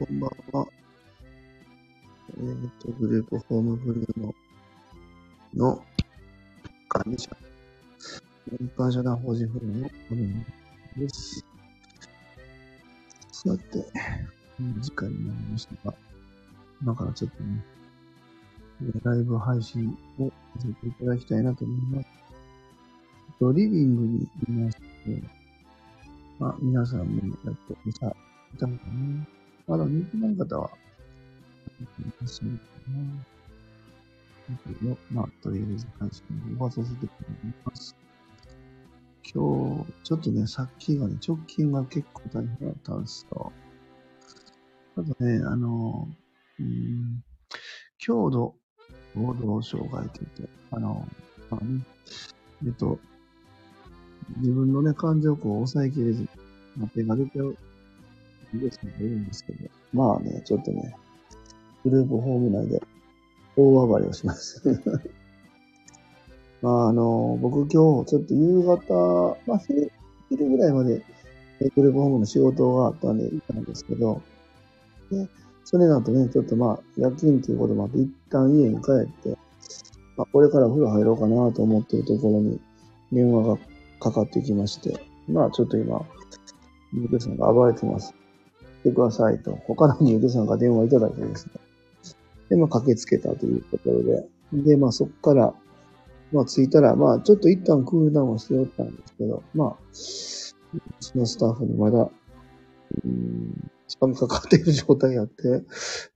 こんばんは。グループホームブルーの管理者、一般社団法人フルームのオミンです。さて、時間になりましたが、今からちょっとね、ライブ配信をさせていただきたいなと思います。リビングにいまして、まあ、皆さんもやってみたいかな。まだ見てない方は、楽しみかな。まあ、とりあえず配信を終わらせていただきます。今日、ちょっとね、さっきがね、直近が結構大変だったんですよ。あとね、強度労働障害といって、まあね、自分のね、感情をこう抑えきれず、手が出ちゃう、ですね、いるんですけど、まあね、ちょっとね、グループホーム内で大暴れをします。まあ僕今日ちょっと夕方、まあ昼ぐらいまで、グループホームの仕事があったんで行ったんですけど、で、それだとね、ちょっとまあ、夜勤ということもあって、一旦家に帰って、まあ、これからお風呂入ろうかなと思っているところに、電話がかかってきまして、まあ、ちょっと今、入居者さんが暴れてます。来てくださいと、他の入居者さんが電話いただいてですね。で、まあ、駆けつけたというところで、まあ、そこから、まあ、着いたら、まあ、ちょっと一旦クールダウンをしておったんですけど、まあ、うちのスタッフにまだ、時間がかかっている状態があって、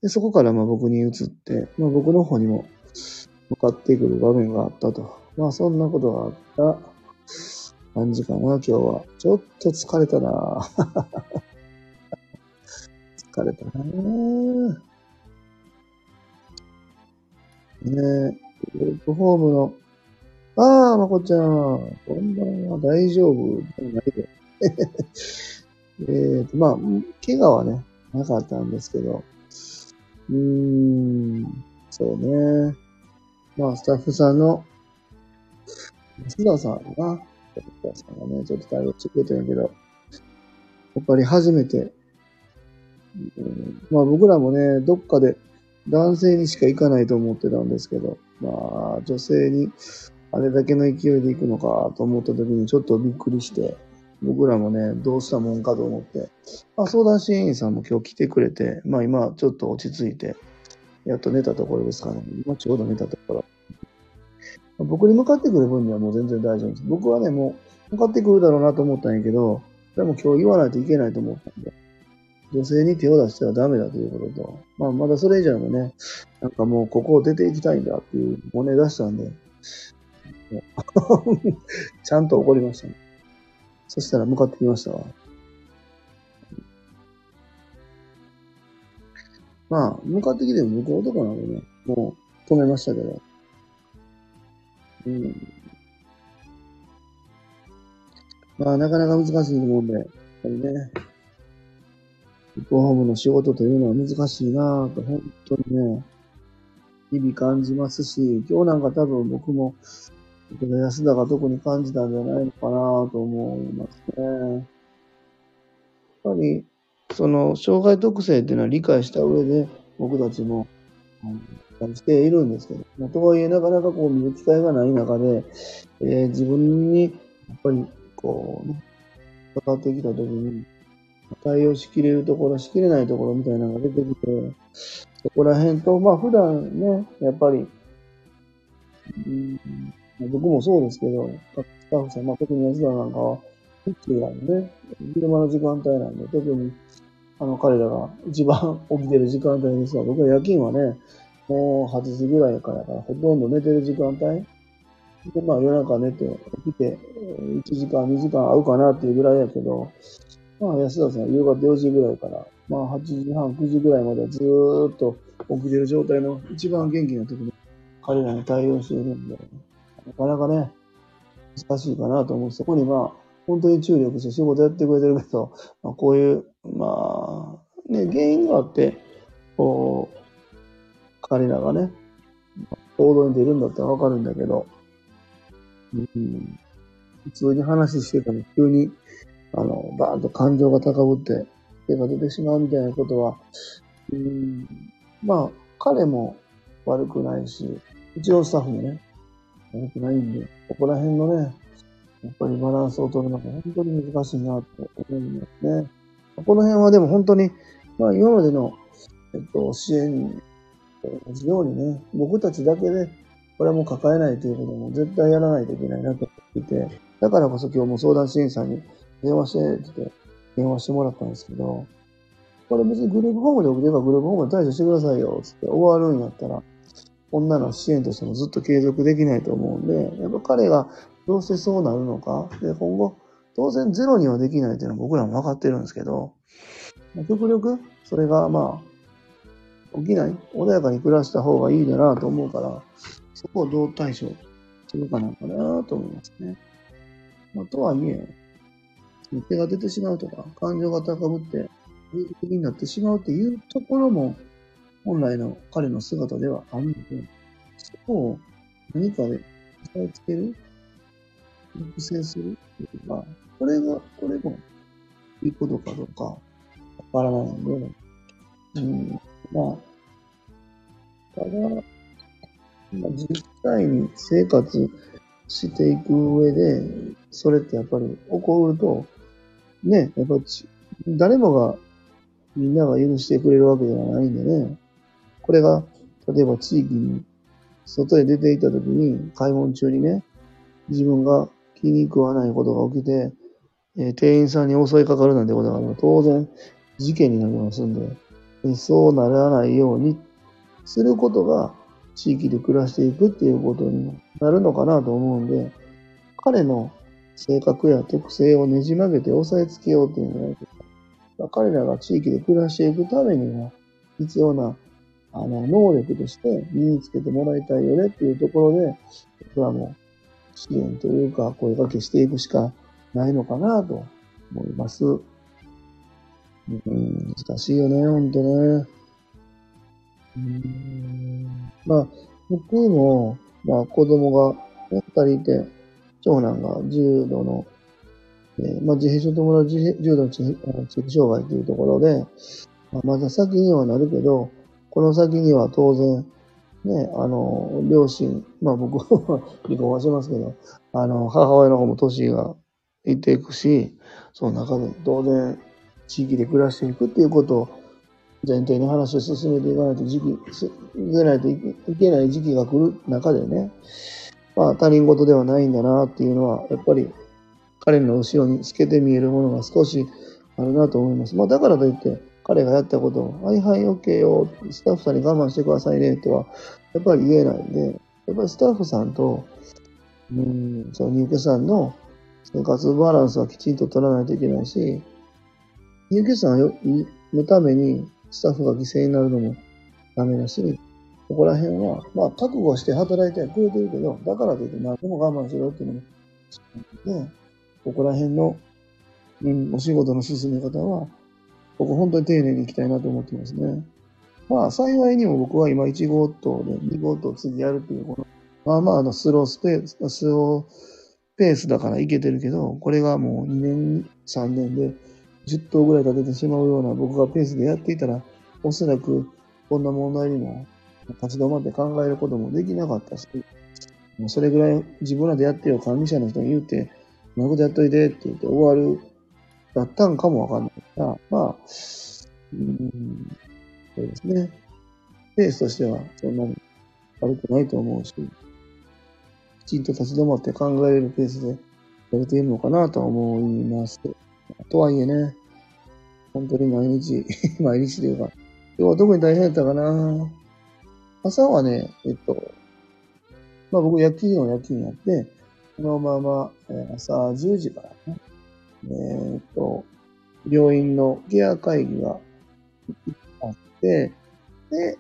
でそこからまあ僕に移って、まあ、僕の方にも向かってくる場面があったと。まあそんなことがあった感じかな、今日は。ちょっと疲れたな疲れたなねえ、グループホームの、あー、まこちゃん、こんばんは、大丈夫じゃないで。まあ、怪我はね、なかったんですけど、そうね。まあ、スタッフさんの、須田さんが、ね、ちょっと対応してくれてるけど、やっぱり初めて、まあ僕らもね、どっかで男性にしか行かないと思ってたんですけど、まあ、女性にあれだけの勢いで行くのかと思った時にちょっとびっくりして、僕らもね、どうしたもんかと思って、まあ、相談支援員さんも今日来てくれて、まあ今ちょっと落ち着いて、やっと寝たところですかね。今ちょうど寝たところ。僕に向かってくる分にはもう全然大丈夫です。僕はね、もう向かってくるだろうなと思ったんやけど、でも今日言わないといけないと思ったんで、女性に手を出してはダメだということと、まあまだそれ以上もね、なんかもうここを出ていきたいんだっていう骨出したんで、ちゃんと怒りましたね。そしたら向かってきましたわ。まあ、向かってきても僕は男なんでね、もう止めましたけど。まあ、なかなか難しいと思うんで、やっぱりね、グループホームの仕事というのは難しいなぁと、本当にね、日々感じますし、今日なんか多分僕も、安田が特に感じたんじゃないのかなと思いますね。やっぱり、その、障害特性っていうのは理解した上で、僕たちも、しているんですけど、まあ、とはいえ、なかなかこう見る機会がない中で、自分に、やっぱり、こう、ね、かかってきたときに、対応しきれるところ、しきれないところみたいなのが出てきて、そこら辺と、まあ、普段ね、やっぱり、僕もそうですけど、スタッフさん、まあ、特に安田なんかは、ピッチなんで、ね、昼間の時間帯なんで、特に、彼らが一番起きてる時間帯ですが、僕は夜勤はね、もう8時ぐらいから、ほとんど寝てる時間帯で、まあ、夜中寝て、起きて、1時間、2時間会うかなっていうぐらいやけど、まあ、安田さんは夕方4時ぐらいから、まあ、8時半、9時ぐらいまでずーっと起きてる状態の一番元気な時に、彼らに対応しているんで、なかなかね、難しいかなと思う。そこにまあ、本当に注力して仕事やってくれてるけど、まあ、こういう、まあ、ね、原因があって、こう、彼らがね、行動に出るんだったらわかるんだけど、普通に話してたら急に、バーンと感情が高ぶって、手が出てしまうみたいなことは、まあ、彼も悪くないし、うちのスタッフもね、悪くないんで、ここら辺のね、やっぱりバランスを取るのが本当に難しいなと思いますね。この辺はでも本当に、まあ今までの、支援事業にね、僕たちだけで、これはもう抱えないということも絶対やらないといけないなと思っていて、だからこそ今日も相談支援さんに電話してきて、電話してもらったんですけど、これ別にグループホームで送ればグループホームで対処してくださいよ、つって終わるんやったら、女の支援としてもずっと継続できないと思うんで、やっぱ彼がどうしてそうなるのか、で、今後、当然ゼロにはできないというのは僕らも分かってるんですけど、極力、それがまあ、起きない、穏やかに暮らした方がいいだなと思うから、そこをどう対処するかなのかなと思いますね。まあ、とはいえ、手が出てしまうとか、感情が高ぶって、理的になってしまうというところも、本来の彼の姿ではあるので、そこを何かで押さえつける、抑制するというか、これもいいことかどうかわからないので、まあ、ただ、実際に生活していく上で、それってやっぱり起こると、ね、やっぱり誰もが、みんなが許してくれるわけではないんでね、これが、例えば地域に、外へ出ていたときに、買い物中にね、自分が気に食わないことが起きて、店員さんに襲いかかるなんてことが当然事件になりますんで、そうならないようにすることが地域で暮らしていくっていうことになるのかなと思うんで、彼の性格や特性をねじ曲げて抑えつけようっていうのじゃなくて、彼らが地域で暮らしていくためには必要な能力として身につけてもらいたいよねっていうところで、僕らも支援というか声掛けしていくしかないのかなと思います。難しいよね、ほんとね。まあ、僕も、まあ子供が2人いて、長男が重度の、まあ自閉症ともらう重度の知的障害というところで、まだ先にはなるけど、この先には当然、ね、両親、まあ僕は離婚はしますけど、母親の方も年がいっていくし、その中で当然地域で暮らしていくっていうことを前提に話を進めていかないといけない時期が来る中でね、まあ他人事ではないんだなっていうのは、やっぱり彼の後ろに透けて見えるものが少しあるなと思います。まあだからといって、彼がやったことを、はいはい、OK よ、スタッフさんに我慢してくださいね、とは、やっぱり言えないんで、やっぱりスタッフさんと、その入居者さんの生活バランスはきちんと取らないといけないし、入居者さんのためにスタッフが犠牲になるのもダメだし、ここら辺は、まあ、覚悟して働いてはくれてるけど、だからといって何でも我慢しろっていうのも、ここら辺の、お仕事の進め方は、僕本当に丁寧に行きたいなと思ってますね。まあ幸いにも僕は今1号棟で2号棟次やるっていうこの、まあまあスローペースだからいけてるけど、これがもう2年、3年で10棟ぐらい建ててしまうような僕がペースでやっていたら、おそらくこんな問題にも立ち止まって考えることもできなかったし、もうそれぐらい自分らでやってよ、管理者の人に言うて、こんなことやっといてって言って終わる。だったんかもわかんないから、まあ、そうですね。ペースとしてはそんなに悪くないと思うし、きちんと立ち止まって考えれるペースでやれているのかなと思います。とはいえね、本当に毎日というか、今日は特に大変だったかな。朝はね、まあ僕夜勤やって、そのまま朝10時からね、病院のケア会議があって、で、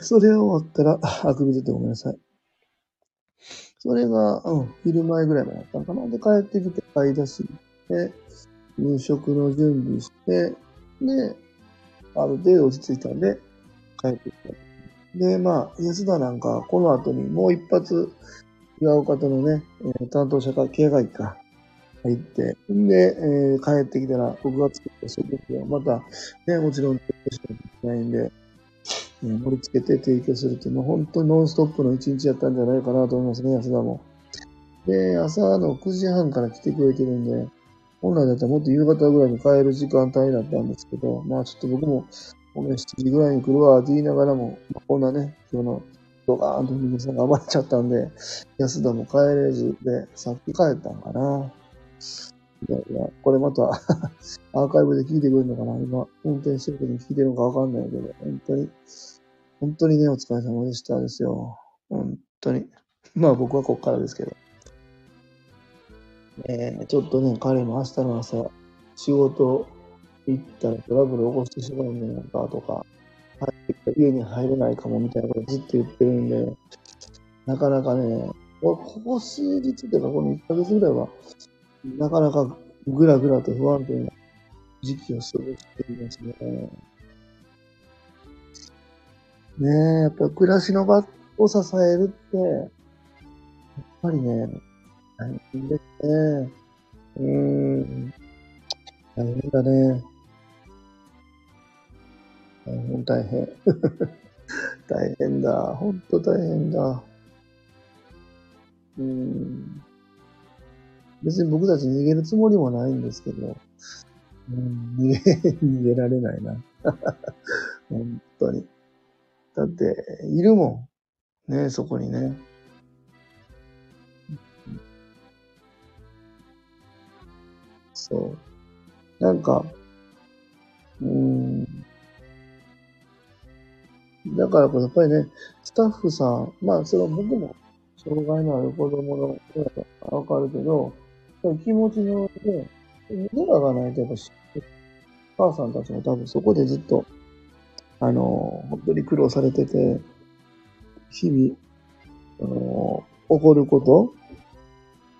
それ終わったら、あくび出てごめんなさい。それが、昼前ぐらいまでだったのかな。で、帰ってきて買い出しで、夕食の準備して、で、ある程度落ち着いたんで、帰ってきて。で、まあ、安田なんか、この後にもう一発、違う方のね、担当者から、ケア会議か、入って、で、帰ってきたら、僕が作った食料をまた、ね、もちろん提供しなきゃいけないんで、盛り付けて提供するっていう、もう本当にノンストップの一日やったんじゃないかなと思いますね、安田も。で、朝の9時半から来てくれてるんで、本来だったらもっと夕方ぐらいに帰る時間帯だったんですけど、まあちょっと僕も、ごめん、7時ぐらいに来るわって言いながらも、まあ、こんなね、今日のドカーンと皆さんが暴れちゃったんで、安田も帰れずで、さっき帰ったんかな。いやいや、これまた、アーカイブで聞いてくれるのかな、今、運転してる時に聞いてるのかわかんないけど、本当にね、お疲れ様でしたですよ。本当に。まあ僕はこっからですけど。ちょっとね、彼も明日の朝、仕事行ったらトラブル起こしてしまうんじゃないかとか、家に入れないかもみたいなことずっと言ってるんで、なかなかね、ここ数日というか、この1ヶ月ぐらいは、なかなかぐらぐらと不安定な時期を過ごしていますね。ねえ、やっぱ暮らしの場を支えるって、やっぱりね、大変ですね。大変だね。大変。大変だ。ほんと大変だ。別に僕たち逃げるつもりもないんですけど、逃げられないな。本当に。だって、いるもん。ね、そこにね。そう。なんか、だからこそやっぱりね、スタッフさん、まあ、それは僕も、障害のある子供の親だからわかるけど、気持ちのね、無駄がないとやっぱ知って、お母さんたちも多分そこでずっと、本当に苦労されてて、日々、起こること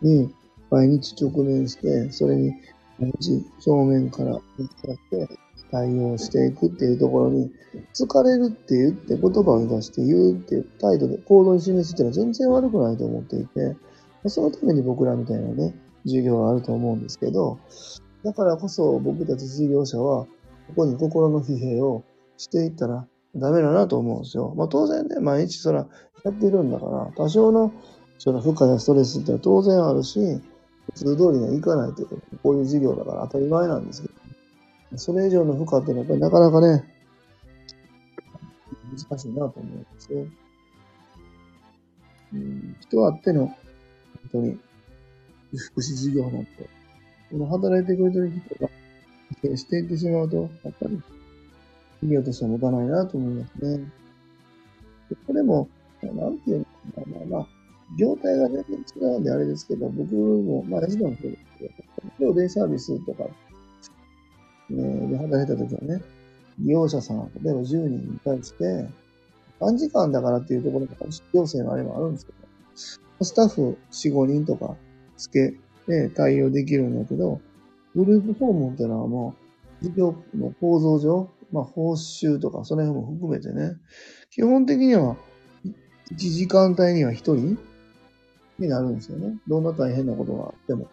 に毎日直面して、それに毎日正面から向き合って対応していくっていうところに、疲れるって言って言葉を出して言うっていう態度で行動に示すっていうのは全然悪くないと思っていて、そのために僕らみたいなね、授業があると思うんですけど、だからこそ僕たち事業者は、ここに心の疲弊をしていったらダメだなと思うんですよ。まあ当然ね、毎日そらやってるんだから、多少のその負荷やストレスってのは当然あるし、普通通りにはいかないというか、こういう事業だから当たり前なんですけど、それ以上の負荷ってのはやっぱりなかなかね、難しいなと思うんですよ。人あっての、本当に、福祉事業なんて、働いてくれてる人が、否定していってしまうと、やっぱり、事業としては持たないなと思いますね。これも、なんていうのかな、業態が全然違うんであれですけど、僕も、まあ、一度もそうですけど、今日デイサービスとか、で働いたときはね、利用者さん、例えば10人に対して、短時間だからっていうところとか、行政のあれもあるんですけど、スタッフ4、5人とかつけて対応できるんだけど、グループ訪問ってのはもう、事業の構造上、まあ報酬とかその辺も含めてね、基本的には1時間帯には1人になるんですよね。どんな大変なことがあっても、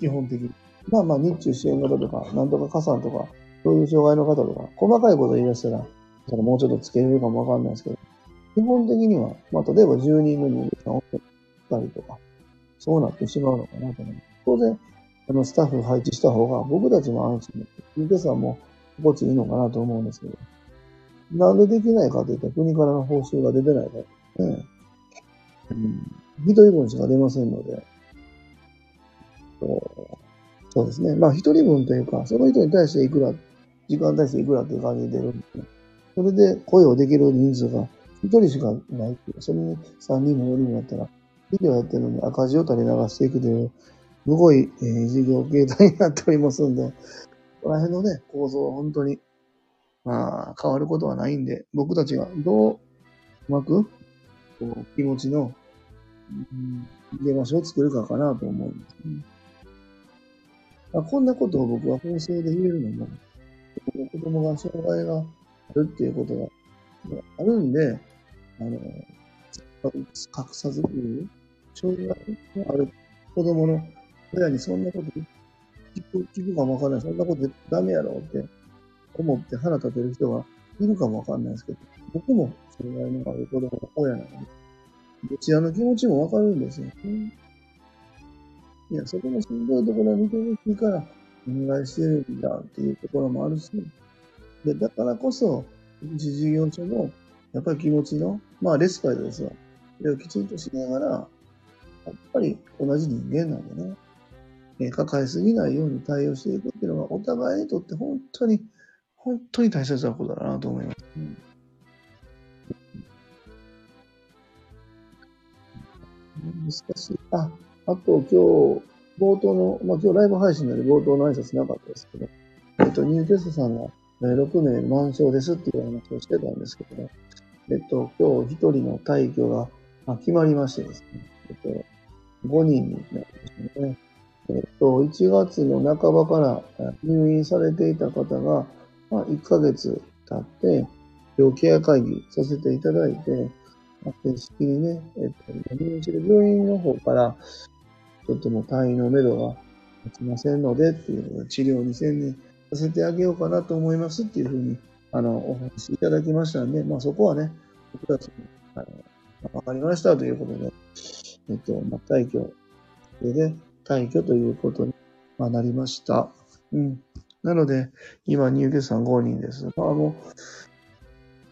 基本的に。まあまあ日中支援型とか、なんとか加算とか、そういう障害の方とか、細かいこと言い出したら、もうちょっとつけれるかもわかんないですけど、基本的には、まあ例えば10人分におって、とかそうなってしまうのかなと思う。当然、スタッフ配置した方が僕たちも安心で、ユーケさんも心地いいのかなと思うんですけど、なんでできないかというと、国からの報酬が出てないからね。一人分しか出ませんので、そうですね。まあ一人分というか、その人に対していくら、時間に対していくらという感じで出るんですね。それで声をできる人数が一人しかないっていう、それに三人も4人になったら、事業やってるのに赤字を垂れ流していくという、すごい、事業形態になっておりますんで、ここら辺のね、構造は本当に、まあ、変わることはないんで、僕たちがどう、うまく、気持ちの、出場所を作るかかなと思うんですね。まあ、こんなことを僕は放送で言えるのも、子供が障害があるっていうことがあるんで、隠さずに、障害のある子供の親にそんなこと聞くかもわからない、そんなことダメやろって思って腹立てる人がいるかもわかんないですけど、僕もそれぐらいのが子供の親なので、どちらの気持ちもわかるんですよね。いや、そこのしんどいところを見てほしいからお願いしてるんだっていうところもあるし、でだからこそ事業所もやっぱり気持ちのレスパイですよ。それをきちんとしながら、やっぱり同じ人間なんでね、抱えすぎないように対応していくっていうのがお互いにとって本当に大切なことだなと思います。難しい。あと今日冒頭の、今日ライブ配信なので冒頭の挨拶なかったですけど、入居者さんが6名満床ですっていう話をしてたんですけどね、今日1人の退去が決まりましてですね、5人になりましたね。1月の半ばから入院されていた方が、1ヶ月経って、病気ケア会議させていただいて、正式にね、入院してる病院の方から、ちょっともう退院のめどが立ちませんのでっていうので、治療に専念させてあげようかなと思いますっていうふうに、お話いただきましたんで、そこはね、僕たちも、わかりましたということで、退去で、退去ということになりました。うん。なので、今、入居者さん5人です。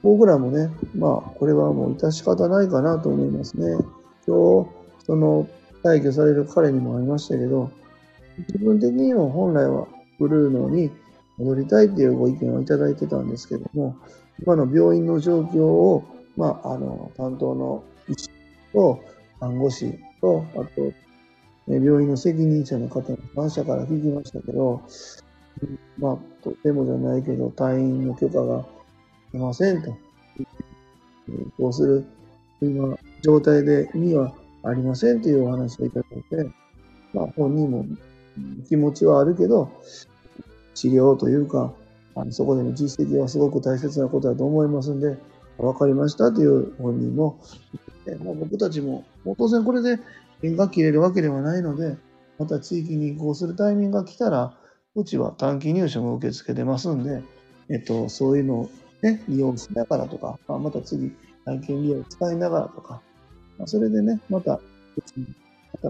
僕らもね、これはもう致し方ないかなと思いますね。今日、退去される彼にもありましたけど、自分的にも本来はブルーノに戻りたいっていうご意見をいただいてたんですけども、今の病院の状況を、担当の医師と、看護師と、あと、病院の責任者の方の3社から聞きましたけど、とてもじゃないけど、退院の許可が出ませんと。こうする、今、状態でにはありませんというお話をいただいて、本人も気持ちはあるけど、治療というか、そこでの実績はすごく大切なことだと思いますんで、わかりましたという本人も、僕たちも、当然これで、縁が切れるわけではないので、また地域に移行するタイミングが来たら、うちは短期入所も受け付けてますんで、そういうのを、ね、利用しながらとか、また次、体験利用を使いながらとか、それでね、また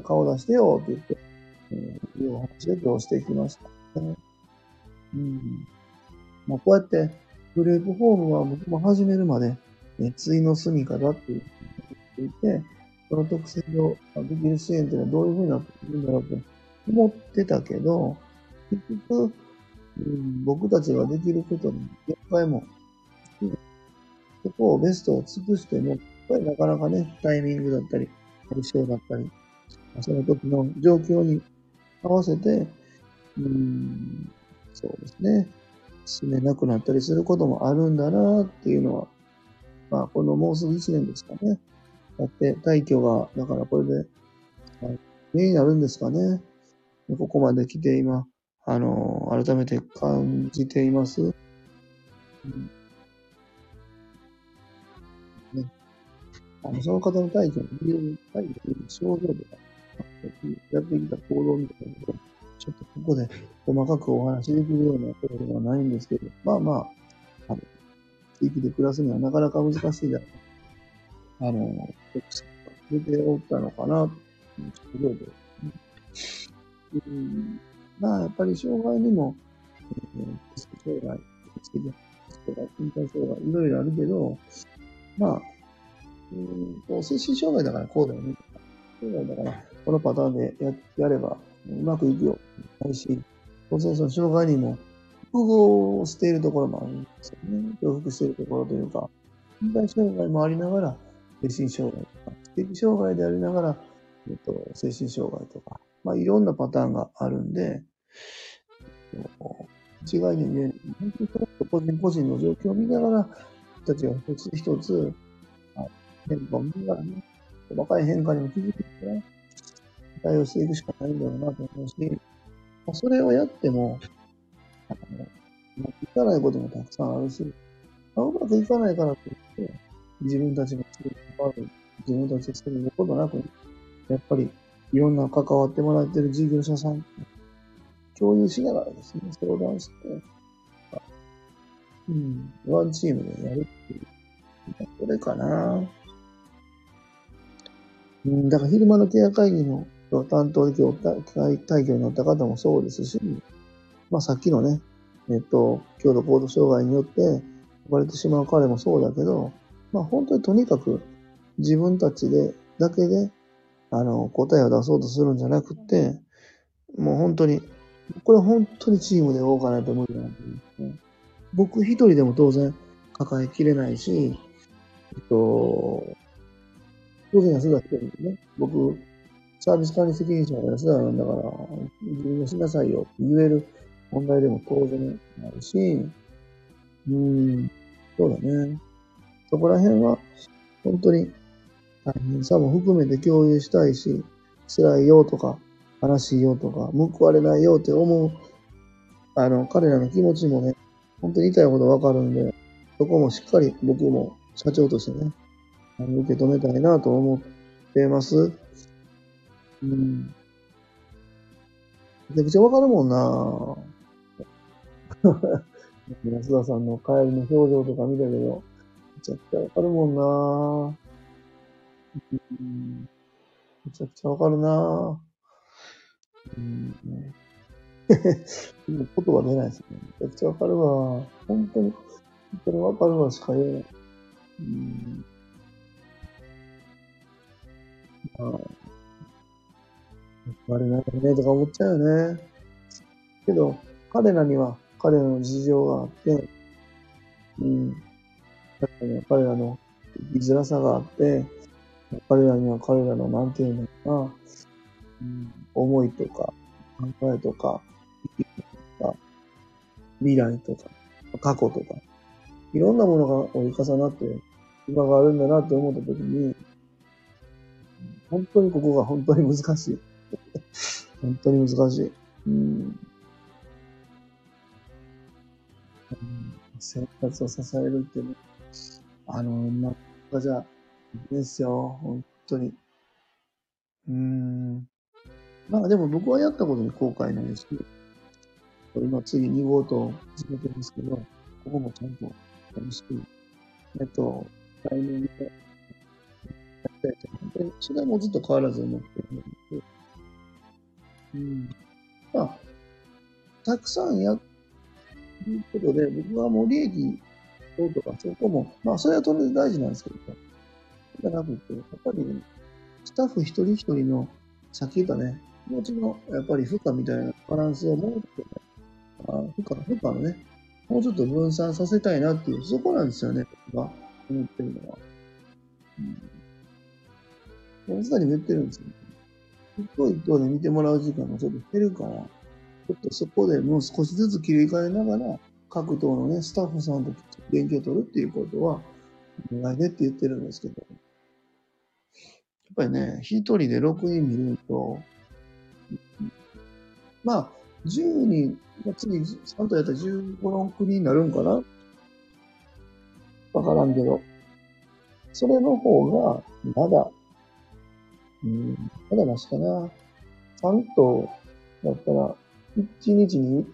顔出してよって言って、いうお話で今日してきました、ね。こうやって、グループホームは僕も始めるまで、熱意の住みかだっていうふうに言っていて、その特性をできる支援というのはどういうふうになっているんだろうと思ってたけど、結局、僕たちができることに限界も、そこをベストを尽くしても、やっぱりなかなかね、タイミングだったり、対象だったり、その時の状況に合わせて、そうですね、進めなくなったりすることもあるんだなっていうのは、このもうすぐ1年ですかね。だって、退去が、だからこれで、目になるんですかね。ここまで来て今、改めて感じています。ね、その方の退去の理由、退去の症状とか、やってきた行動みたいなことを、ちょっとここで細かくお話できるようなことではないんですけど、地域で暮らすにはなかなか難しいだろう。出ておったのかな、やっぱり障害にも、身体障害、いろいろあるけど、精神障害だからこうだよね。障害だから、このパターンでやればうまくいくよ。ないし、当然その障害にも、複合をしているところもあるんですよね。重複しているところというか、身体障害もありながら、精神障害とか、知的障害でありながら、精神障害とか、いろんなパターンがあるんで、違いにね、本当に個人個人の状況を見ながら、僕たちが一つ一つ変化を見ながらね、細かい変化にも気づいてね、対応していくしかないんだろうなと思うし、それをやっても、いかないこともたくさんあるし、うまくいかないからといって、自分たちがすることなく、やっぱりいろんな関わってもらってる事業者さん共有しながらですね、相談して、うん、ワンチームでやるっていう、これかな。うん、だから昼間のケア会議の担当で今日退去になった方もそうですし、まあさっきのね、強度行動障害によって呼ばれてしまう彼もそうだけど、まあ本当にとにかく自分たちで、だけで、答えを出そうとするんじゃなくて、もう本当に、これ本当にチームで動かないと無理だなと思って、ね。僕一人でも当然抱えきれないし、当然安田一人でね、僕、サービス管理責任者は安田なんだから、自分でしなさいよって言える問題でも当然あるし、そうだね。そこら辺は、本当に大変さも含めて共有したいし、辛いよとか、悲しいよとか、報われないよって思う、彼らの気持ちもね、本当に痛いほどわかるんで、そこもしっかり僕も社長としてね、受け止めたいなと思ってます。めちゃくちゃわかるもんな安田さんの帰りの表情とか見たけど、めちゃくちゃわかるもんなめちゃくちゃわかるな言葉出ないですね。めちゃくちゃわかるわ。本当にわかるわしか言えない。あれなんかねとか思っちゃうよね。けど、彼らには彼らの事情があって、彼らの生きづらさがあって、彼らには彼らのなんていうのかな、思いとか、考えとか、未来とか、過去とか、いろんなものが折り重なって、今があるんだなって思った時に、本当にここが本当に難しい。本当に難しい。生活を支えるってね。なんかじゃあ、ですよ。本当に。まあでも僕はやったことに後悔ないですけど、今次2号棟始めてますけど、ここもちゃんと楽しく、来年でやりたいと思って、それもずっと変わらず思っているので、まあ、たくさんやることで、僕はもう利益等とか、そこも、まあそれは当然大事なんですけど、じゃなくて、やっぱりね、スタッフ一人一人の、さっき言ったね、気持ちの、やっぱり負荷みたいなバランスをもうちょっと、負荷のね、もうちょっと分散させたいなっていう、そこなんですよね、僕が思ってるのは。すでに言ってるんですよね。一頭一頭で見てもらう時間がちょっと減るから、ちょっとそこでもう少しずつ切り替えながら、各党のね、スタッフさんと連携を取るっていうことは、お願いでって言ってるんですけど、やっぱりね、一人で6人見ると、まあ、10人、次3頭やったら15、6人になるんかなわからんけど、それの方が、まだマシかな。3頭だったら、1日に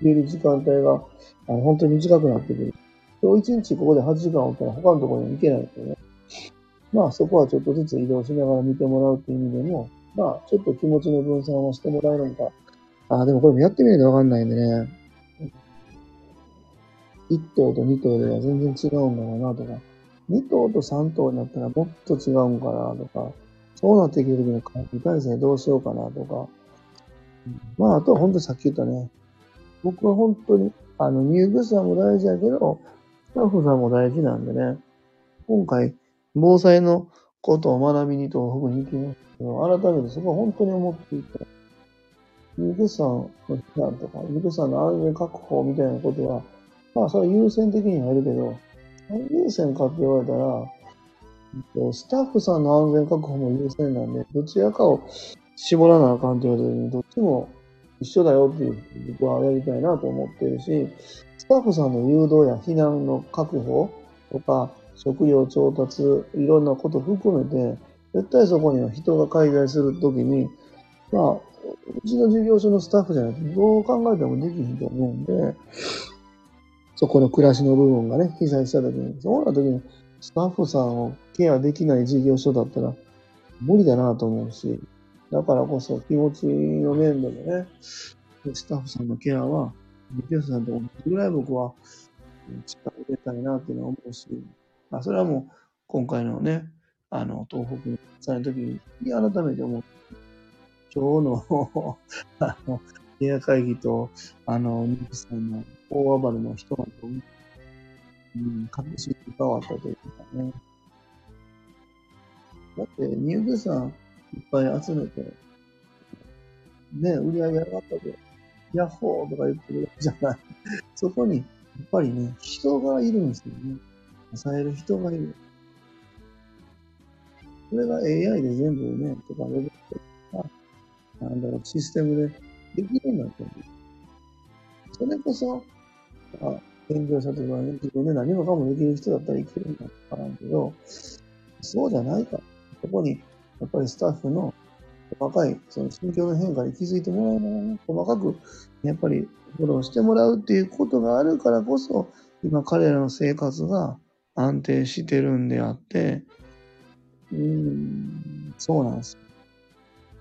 入れる時間帯が、本当に短くなってくる。今日1日ここで8時間おったら他のところに行けないからね。まあそこはちょっとずつ移動しながら見てもらうっていう意味でも、まあちょっと気持ちの分散をしてもらえるのか。でもこれもやってみないとわかんないんでね。1頭と2頭では全然違うんだろうなとか、2頭と3頭になったらもっと違うんかなとか、そうなってきた時の管理体制どうしようかなとか。まああとは本当にさっき言ったね。僕は本当に、入居者も大事だけど、スタッフさんも大事なんでね。今回、防災のことを学びに東北に行きましたけど、改めてそこは本当に思っていて、入居者の避難とか、入居者の安全確保みたいなことは、まあそれは優先的にはやるけど、最優先かって言われたら、スタッフさんの安全確保も優先なんで、どちらかを絞らなあかんって言われた時に、どっちも一緒だよっていう、僕はやりたいなと思ってるし、スタッフさんの誘導や避難の確保とか、食料調達、いろんなこと含めて、絶対そこには人が介在するときに、まあ、うちの事業所のスタッフじゃなくて、どう考えてもできひんと思うんで、そこの暮らしの部分がね、被災したときに、そうなときに、スタッフさんをケアできない事業所だったら、無理だなと思うし、だからこそ気持ちの面でもね、スタッフさんのケアは、リピアさんと同じぐらい僕は、力入れたいなっていうのは思うし、まあ、それはもう、今回のね、東北の災害の時に改めて思う。今日のケア会議と、ニキさんの大暴れの人が、隠し関わったというかね。だって、入居者さんいっぱい集めて、ね、売り上げ上がったで、ヤッホーとか言ってるじゃない。そこに、やっぱりね、人がいるんですよね。支える人がいる。それが AI で全部ね、とか呼ぶとか、システムでできるようになってる。それこそ、健常者とかね、自分で何もかもできる人だったらいけるんだからなんだけど、そうじゃないから。そこに、やっぱりスタッフの細かい、その心境の変化に気づいてもらうのを、細かく、やっぱりフォローしてもらうっていうことがあるからこそ、今彼らの生活が安定してるんであって、そうなんです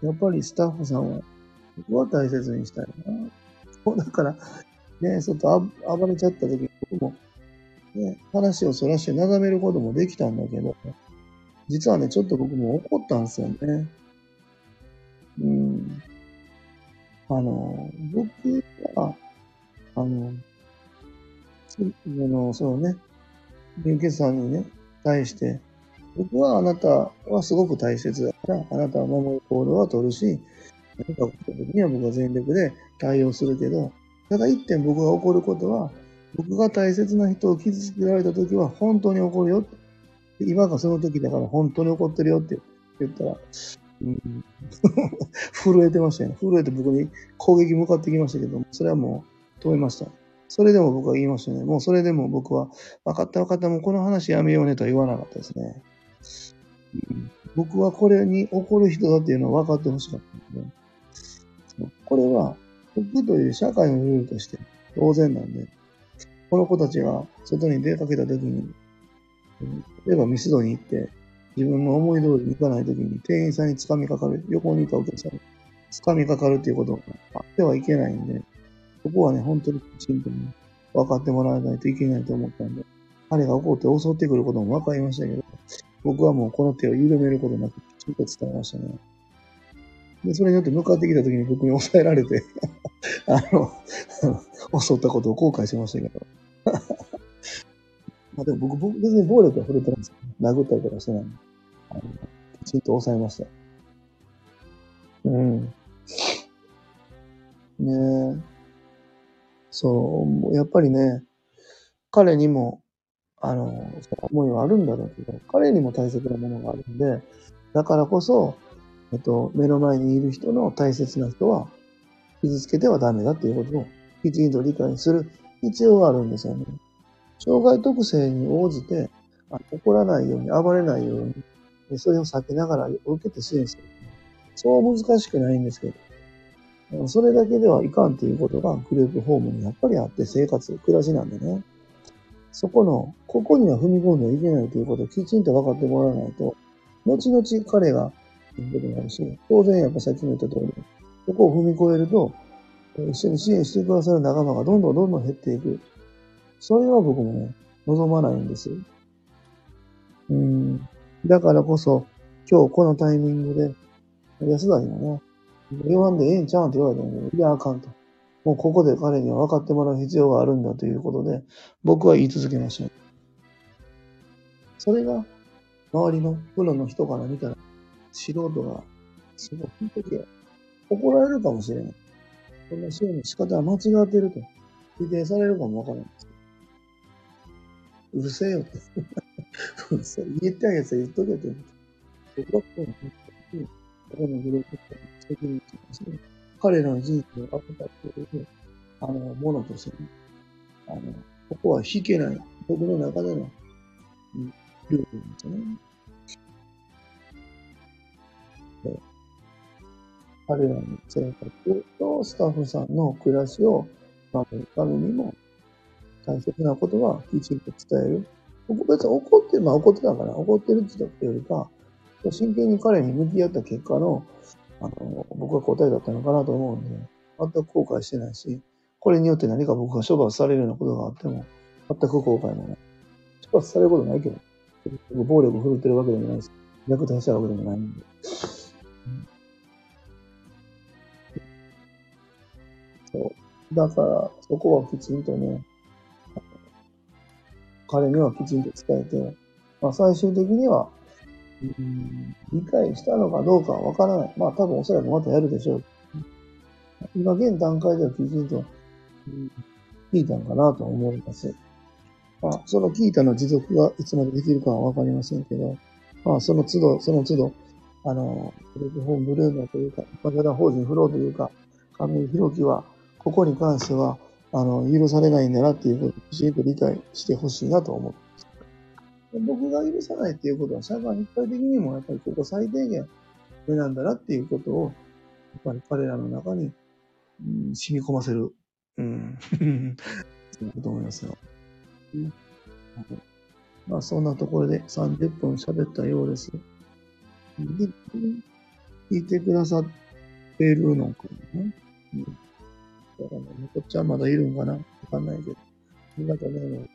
よ。やっぱりスタッフさんは、僕は大切にしたいな。そうだから、ね、ちょっと暴れちゃった時、僕も、ね、話をそらして眺めることもできたんだけど、実はね、ちょっと僕も怒ったんですよね。僕は、そのね、入居者さんにね、対して、僕はあなたはすごく大切だから、あなたは守る行動は取るし、何か起こった時には僕は全力で対応するけど、ただ一点僕が怒ることは、僕が大切な人を傷つけられた時は本当に怒るよ。今がその時だから本当に怒ってるよって言ったら、震えてましたよね。震えて僕に攻撃向かってきましたけど、それはもう止めました。それでも僕は言いましたね。もうそれでも僕は、分かった、もうこの話やめようねとは言わなかったですね。僕はこれに怒る人だっていうのを分かってほしかったので、これは僕という社会のルールとして当然なんで、この子たちが外に出かけた時に、例えばミスドに行って自分の思い通りに行かない時に店員さんに掴みかかる、横にいたお客さんに掴みかかるっていうことがあってはいけないんで、そこはね、本当にきちんと分かってもらわないといけないと思ったんで、彼が怒って襲ってくることも分かりましたけど、僕はもうこの手を緩めることなく、きちんと伝えましたね。で、それによって向かってきた時に僕に抑えられて、襲ったことを後悔しましたけど。まあでも僕、別に暴力は触れてないんですけど、殴ったりとかしてないんで、きちんと抑えました。ねえ。そう、やっぱりね、彼にも、思いはあるんだろうけど、彼にも大切なものがあるんで、だからこそ、目の前にいる人の大切な人は、傷つけてはダメだっていうことを、きちんと理解する必要があるんですよね。障害特性に応じて、怒らないように、暴れないように、それを避けながら受けて支援する。そう難しくないんですけど、それだけではいかんということが、グループホームにやっぱりあって、生活、暮らしなんでね。そこの、ここには踏み込んではいけないということをきちんと分かってもらわないと、後々彼がということになるし、当然やっぱさっきも言った通り、ここを踏み越えると、一緒に支援してくださる仲間がどんどん減っていく。それは僕もね、望まないんです。だからこそ、今日このタイミングで、安田にもね、言わんでええんちゃうんって言われたんだけど、いやあかんと。もうここで彼には分かってもらう必要があるんだということで、僕は言い続けました。それが、周りのプロの人から見たら、素人が、その時は怒られるかもしれない。こんな支援の仕方は間違ってると、否定されるかもわからないんですけど。うるせえよって。言ってあげて言っとけって。僕はこのグループって責任とかですね。彼らの人生を当てたっていう、ものとして、ここは引けない、僕の中での、ルールなんですよね。って、彼らの生活とスタッフさんの暮らしを守るためにも、大切なことはきちんと伝える。別に怒ってる、怒ってたから、怒ってるっていうよりか、真剣に彼に向き合った結果の、僕が答えだったのかなと思うんで、全く後悔してないし、これによって何か僕が処罰されるようなことがあっても、全く後悔もない。処罰されることないけど、暴力を振るってるわけでもないし、虐待したわけでもないんで。そう。だから、そこはきちんとね、彼にはきちんと伝えて、まあ、最終的には、理解したのかどうかはわからない。まあ多分おそらくまたやるでしょう。今現段階ではきちんと聞いたのかなと思います。まあその聞いたの持続がいつまでできるかはわかりませんけど、まあその都度その都度、グループホームブルームというか、一般社団法人フローというか、上井宏樹は、ここに関しては、許されないんだなっていうことをきちんと理解してほしいなと思ってます。僕が許さないっていうことは、社会一体的にもやっぱりここ最低限上なんだなっていうことを、やっぱり彼らの中に、染み込ませる。そういうこと思いますよ。まあそんなところで30分喋ったようです。聞いてくださってるのかな、だからね、こっちはまだいるんかなわかんないけど。みんなとね、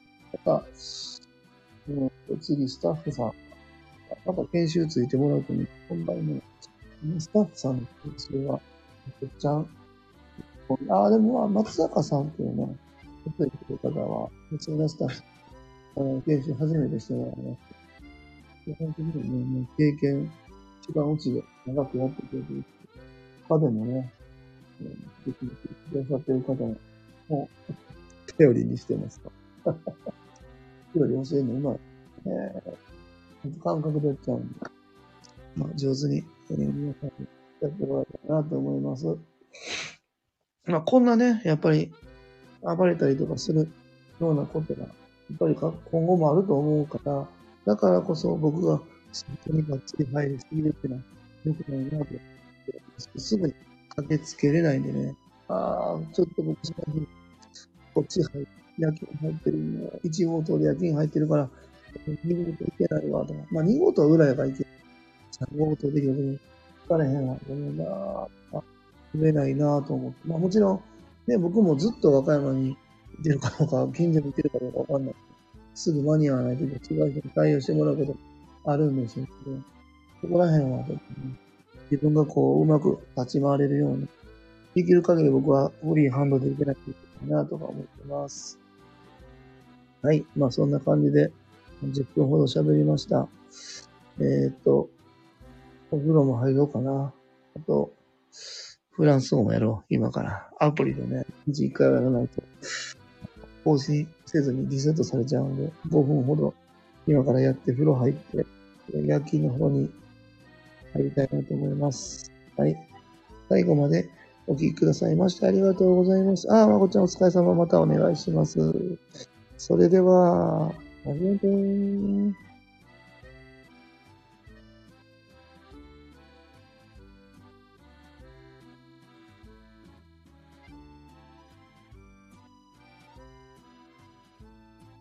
また、次スタッフさん、また研修ついてもらうとね、本番ね、スタッフさんの研修は、こっちゃん、あ、でも松坂さんっていうね、ちょっと言う方は、普通のスタッフさん、研修初めてしてもらいました。基本的にね、もう経験、一番うちで長くやってくれてる。他でもね、できてくださっている方も、もう、頼りにしてますか。より教えるのうまい。感覚でやっちゃうんで、まあ、上手に、皆さんにやってもらえたらなと思います。まあ、こんなね、やっぱり、暴れたりとかするようなことが、やっぱり今後もあると思うから、だからこそ僕が、本当にバッチリ入りすぎるっていうのは、良くないなと思って、すぐに、駆けつけれないんでね。ああ、ちょっと僕、こっち入って、夜勤入ってるんで、1号棟で夜勤入ってるから、2号棟いけないわ、とか。まあ、2号棟ぐらいがいけない。3号棟で逆に行かれへんわ、ごめんなぁ、とか、増えないなぁと思って。まあ、もちろん、ね、僕もずっと和歌山にいてるかどうか、近所にいてるかどうかわかんない。すぐ間に合わないときは違う人に対応してもらうことあるんですよ。そこらへんは、自分がこう、うまく立ち回れるように、できる限り僕はフリーハンドでいけなきゃいけないなとか思ってます。はい。まあそんな感じで、10分ほど喋りました。お風呂も入ろうかな。あと、フランス語もやろう。今から。アプリでね、1回やらないと、更新せずにリセットされちゃうんで、5分ほど、今からやって風呂入って、夜勤の方に、入りたいなと思います。はい。最後までお聞きくださいましてありがとうございます。あ、まこちゃんお疲れ様。またお願いします。それでは、ありがとう。